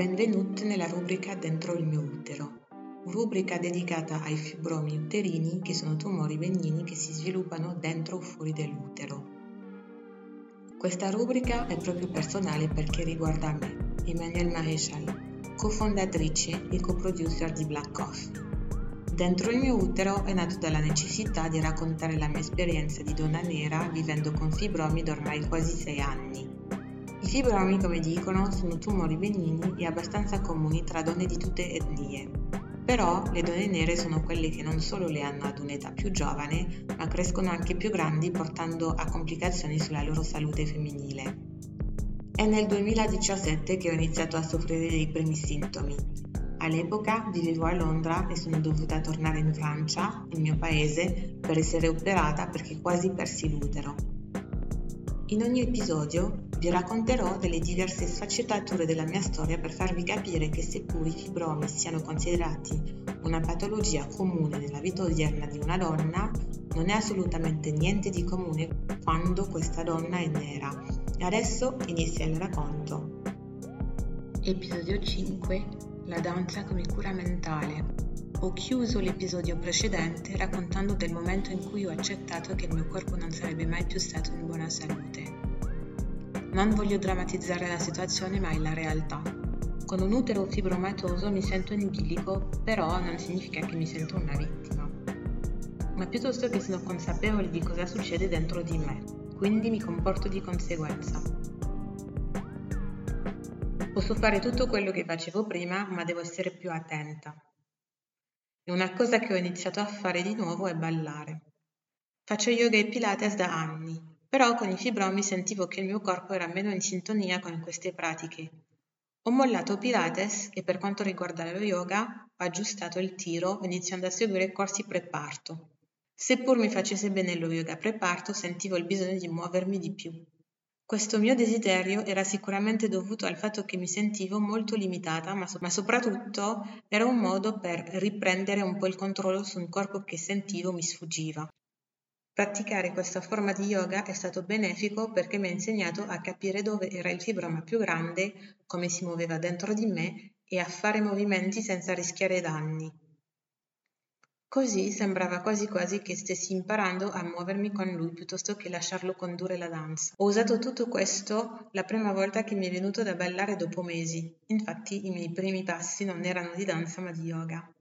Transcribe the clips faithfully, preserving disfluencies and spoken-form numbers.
Benvenuti nella rubrica Dentro il mio utero, rubrica dedicata ai fibromi uterini, che sono tumori benigni che si sviluppano dentro o fuori dell'utero. Questa rubrica è proprio personale perché riguarda me, Emmanuel Maréchal, cofondatrice e coproducer di Black Off. Dentro il mio utero è nato dalla necessità di raccontare la mia esperienza di donna nera vivendo con fibromi da ormai quasi sei anni. I fibromi, come dicono, sono tumori benigni e abbastanza comuni tra donne di tutte etnie. Però le donne nere sono quelle che non solo le hanno ad un'età più giovane, ma crescono anche più grandi, portando a complicazioni sulla loro salute femminile. È nel duemiladiciassette che ho iniziato a soffrire dei primi sintomi. All'epoca vivevo a Londra e sono dovuta tornare in Francia, il mio paese, per essere operata perché quasi persi l'utero. In ogni episodio vi racconterò delle diverse sfaccettature della mia storia per farvi capire che seppur i fibromi siano considerati una patologia comune nella vita odierna di una donna, non è assolutamente niente di comune quando questa donna è nera. E adesso inizia il racconto. Episodio cinque. La danza come cura mentale. Ho chiuso l'episodio precedente raccontando del momento in cui ho accettato che il mio corpo non sarebbe mai più stato in buona salute. Non voglio drammatizzare la situazione, ma è la realtà. Con un utero fibromatoso mi sento in bilico, però non significa che mi sento una vittima, ma piuttosto che sono consapevole di cosa succede dentro di me, quindi mi comporto di conseguenza. Posso fare tutto quello che facevo prima, ma devo essere più attenta. E una cosa che ho iniziato a fare di nuovo è ballare. Faccio yoga e pilates da anni, però con i fibromi sentivo che il mio corpo era meno in sintonia con queste pratiche. Ho mollato pilates e per quanto riguarda lo yoga ho aggiustato il tiro iniziando a seguire corsi preparto. Seppur mi facesse bene lo yoga preparto, sentivo il bisogno di muovermi di più. Questo mio desiderio era sicuramente dovuto al fatto che mi sentivo molto limitata, ma, so- ma soprattutto era un modo per riprendere un po' il controllo su un corpo che sentivo mi sfuggiva. Praticare questa forma di yoga è stato benefico perché mi ha insegnato a capire dove era il fibroma più grande, come si muoveva dentro di me e a fare movimenti senza rischiare danni. Così sembrava quasi quasi che stessi imparando a muovermi con lui piuttosto che lasciarlo condurre la danza. Ho usato tutto questo la prima volta che mi è venuto da ballare dopo mesi. Infatti i miei primi passi non erano di danza ma di yoga.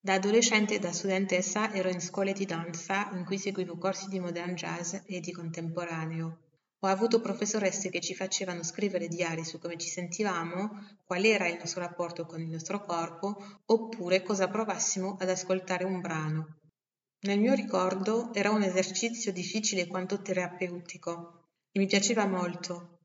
Da adolescente e da studentessa ero in scuole di danza in cui seguivo corsi di modern jazz e di contemporaneo. Ho avuto professoresse che ci facevano scrivere diari su come ci sentivamo, qual era il nostro rapporto con il nostro corpo, oppure cosa provassimo ad ascoltare un brano. Nel mio ricordo era un esercizio difficile quanto terapeutico e mi piaceva molto.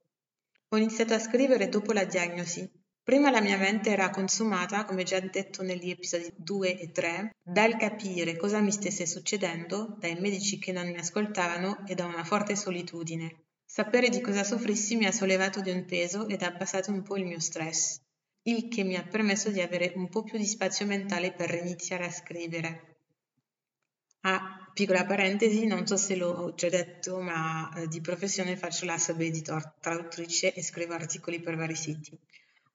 Ho iniziato a scrivere dopo la diagnosi. Prima la mia mente era consumata, come già detto negli episodi due e tre, dal capire cosa mi stesse succedendo, dai medici che non mi ascoltavano e da una forte solitudine. Sapere di cosa soffrissi mi ha sollevato di un peso ed ha abbassato un po' il mio stress, il che mi ha permesso di avere un po' più di spazio mentale per iniziare a scrivere. Ah, piccola parentesi, non so se l'ho già detto, ma di professione faccio la sub-editor, traduttrice e scrivo articoli per vari siti.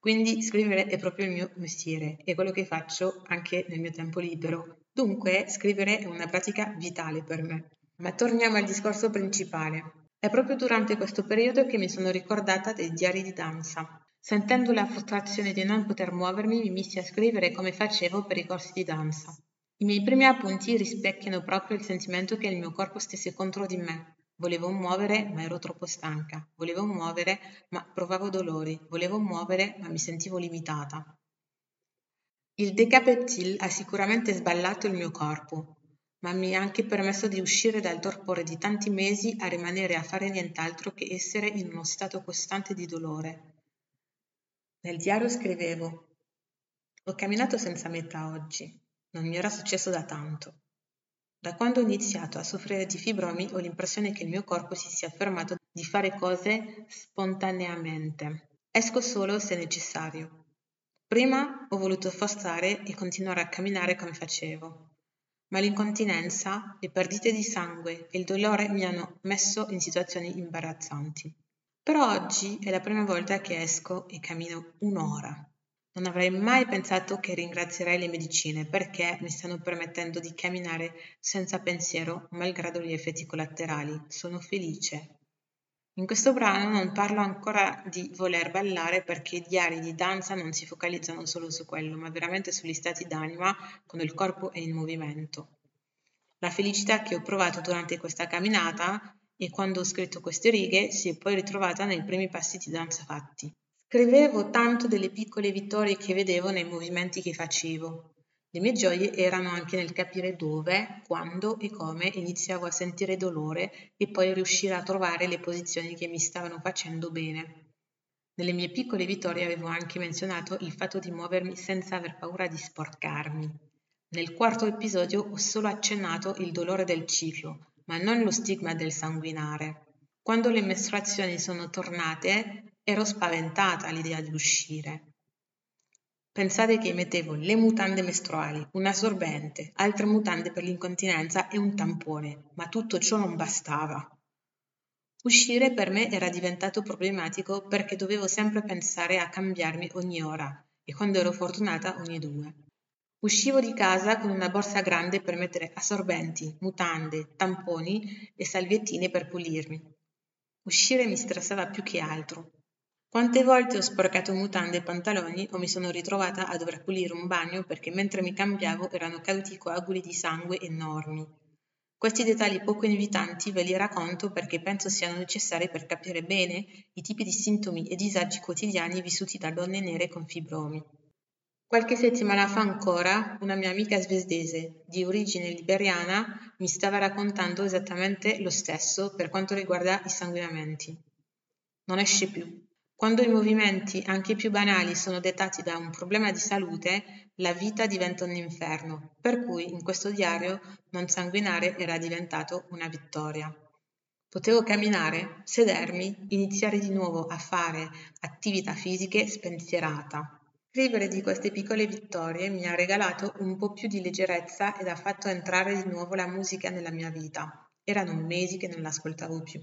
Quindi scrivere è proprio il mio mestiere, è quello che faccio anche nel mio tempo libero. Dunque, scrivere è una pratica vitale per me. Ma torniamo al discorso principale. È proprio durante questo periodo che mi sono ricordata dei diari di danza. Sentendo la frustrazione di non poter muovermi, mi misi a scrivere come facevo per i corsi di danza. I miei primi appunti rispecchiano proprio il sentimento che il mio corpo stesse contro di me. Volevo muovere, ma ero troppo stanca. Volevo muovere, ma provavo dolori. Volevo muovere, ma mi sentivo limitata. Il Decapetil ha sicuramente sballato il mio corpo, ma mi ha anche permesso di uscire dal torpore di tanti mesi a rimanere a fare nient'altro che essere in uno stato costante di dolore. Nel diario scrivevo: ho camminato senza meta oggi, non mi era successo da tanto. Da quando ho iniziato a soffrire di fibromi ho l'impressione che il mio corpo si sia fermato di fare cose spontaneamente. Esco solo se necessario. Prima ho voluto forzare e continuare a camminare come facevo. Ma l'incontinenza, le perdite di sangue e il dolore mi hanno messo in situazioni imbarazzanti. Però oggi è la prima volta che esco e cammino un'ora. Non avrei mai pensato che ringrazierei le medicine perché mi stanno permettendo di camminare senza pensiero, malgrado gli effetti collaterali. Sono felice. In questo brano non parlo ancora di voler ballare perché i diari di danza non si focalizzano solo su quello, ma veramente sugli stati d'anima quando il corpo è in movimento. La felicità che ho provato durante questa camminata e quando ho scritto queste righe si è poi ritrovata nei primi passi di danza fatti. Scrivevo tanto delle piccole vittorie che vedevo nei movimenti che facevo. Le mie gioie erano anche nel capire dove, quando e come iniziavo a sentire dolore e poi riuscire a trovare le posizioni che mi stavano facendo bene. Nelle mie piccole vittorie avevo anche menzionato il fatto di muovermi senza aver paura di sporcarmi. Nel quarto episodio ho solo accennato il dolore del ciclo, ma non lo stigma del sanguinare. Quando le mestruazioni sono tornate, ero spaventata all'idea di uscire. Pensate che mettevo le mutande mestruali, una sorbente, altre mutande per l'incontinenza e un tampone, ma tutto ciò non bastava. Uscire per me era diventato problematico perché dovevo sempre pensare a cambiarmi ogni ora e quando ero fortunata ogni due. Uscivo di casa con una borsa grande per mettere assorbenti, mutande, tamponi e salviettine per pulirmi. Uscire mi stressava più che altro. Quante volte ho sporcato mutande e pantaloni o mi sono ritrovata a dover pulire un bagno perché mentre mi cambiavo erano caduti coaguli di sangue enormi. Questi dettagli poco invitanti ve li racconto perché penso siano necessari per capire bene i tipi di sintomi e disagi quotidiani vissuti da donne nere con fibromi. Qualche settimana fa ancora una mia amica svedese di origine liberiana mi stava raccontando esattamente lo stesso per quanto riguarda i sanguinamenti. Non esce più. Quando i movimenti, anche più banali, sono dettati da un problema di salute, la vita diventa un inferno, per cui in questo diario non sanguinare era diventato una vittoria. Potevo camminare, sedermi, iniziare di nuovo a fare attività fisiche spensierata. Scrivere di queste piccole vittorie mi ha regalato un po' più di leggerezza ed ha fatto entrare di nuovo la musica nella mia vita. Erano mesi che non l'ascoltavo più.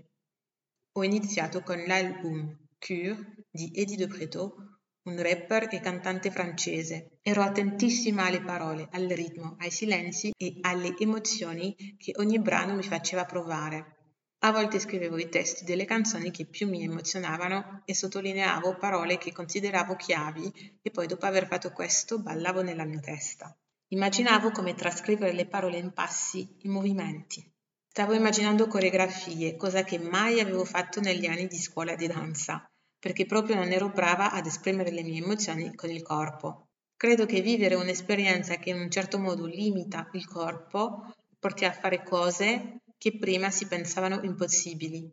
Ho iniziato con l'album Cure di Eddy de Pretto, un rapper e cantante francese. Ero attentissima alle parole, al ritmo, ai silenzi e alle emozioni che ogni brano mi faceva provare. A volte scrivevo i testi delle canzoni che più mi emozionavano e sottolineavo parole che consideravo chiavi e poi dopo aver fatto questo ballavo nella mia testa. Immaginavo come trascrivere le parole in passi, in movimenti. Stavo immaginando coreografie, cosa che mai avevo fatto negli anni di scuola di danza, perché proprio non ero brava ad esprimere le mie emozioni con il corpo. Credo che vivere un'esperienza che in un certo modo limita il corpo porti a fare cose che prima si pensavano impossibili.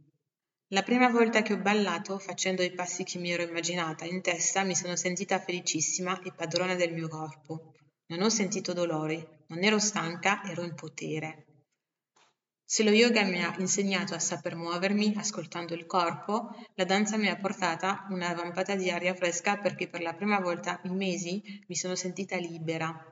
La prima volta che ho ballato, facendo i passi che mi ero immaginata in testa, mi sono sentita felicissima e padrona del mio corpo. Non ho sentito dolori, non ero stanca, ero in potere. Se lo yoga mi ha insegnato a saper muovermi ascoltando il corpo, la danza mi ha portata una vampata di aria fresca perché per la prima volta in mesi mi sono sentita libera.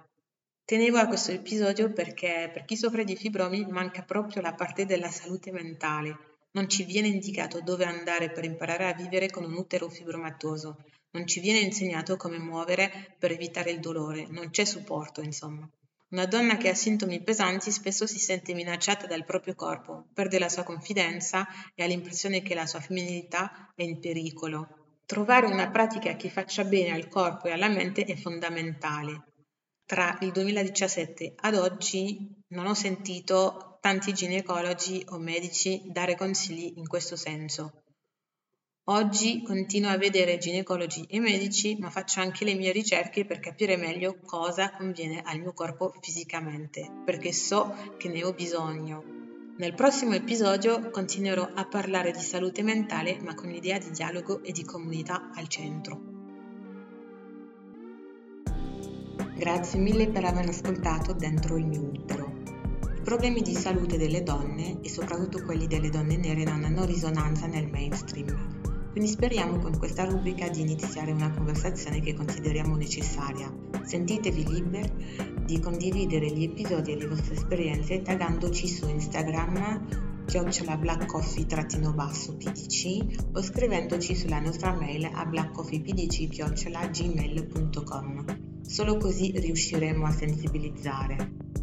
Tenevo a questo episodio perché per chi soffre di fibromi manca proprio la parte della salute mentale. Non ci viene indicato dove andare per imparare a vivere con un utero fibromatoso. Non ci viene insegnato come muovere per evitare il dolore. Non c'è supporto, insomma. Una donna che ha sintomi pesanti spesso si sente minacciata dal proprio corpo, perde la sua confidenza e ha l'impressione che la sua femminilità è in pericolo. Trovare una pratica che faccia bene al corpo e alla mente è fondamentale. Tra il duemiladiciassette ad oggi non ho sentito tanti ginecologi o medici dare consigli in questo senso. Oggi continuo a vedere ginecologi e medici, ma faccio anche le mie ricerche per capire meglio cosa conviene al mio corpo fisicamente, perché so che ne ho bisogno. Nel prossimo episodio continuerò a parlare di salute mentale, ma con l'idea di dialogo e di comunità al centro. Grazie mille per aver ascoltato Dentro il mio utero. I problemi di salute delle donne, e soprattutto quelli delle donne nere, non hanno risonanza nel mainstream. Quindi speriamo con questa rubrica di iniziare una conversazione che consideriamo necessaria. Sentitevi liberi di condividere gli episodi e le vostre esperienze taggandoci su Instagram chiocciola black coffee trattino basso p d c o scrivendoci sulla nostra mail a black coffee p d c chiocciola gmail punto com. Solo così riusciremo a sensibilizzare.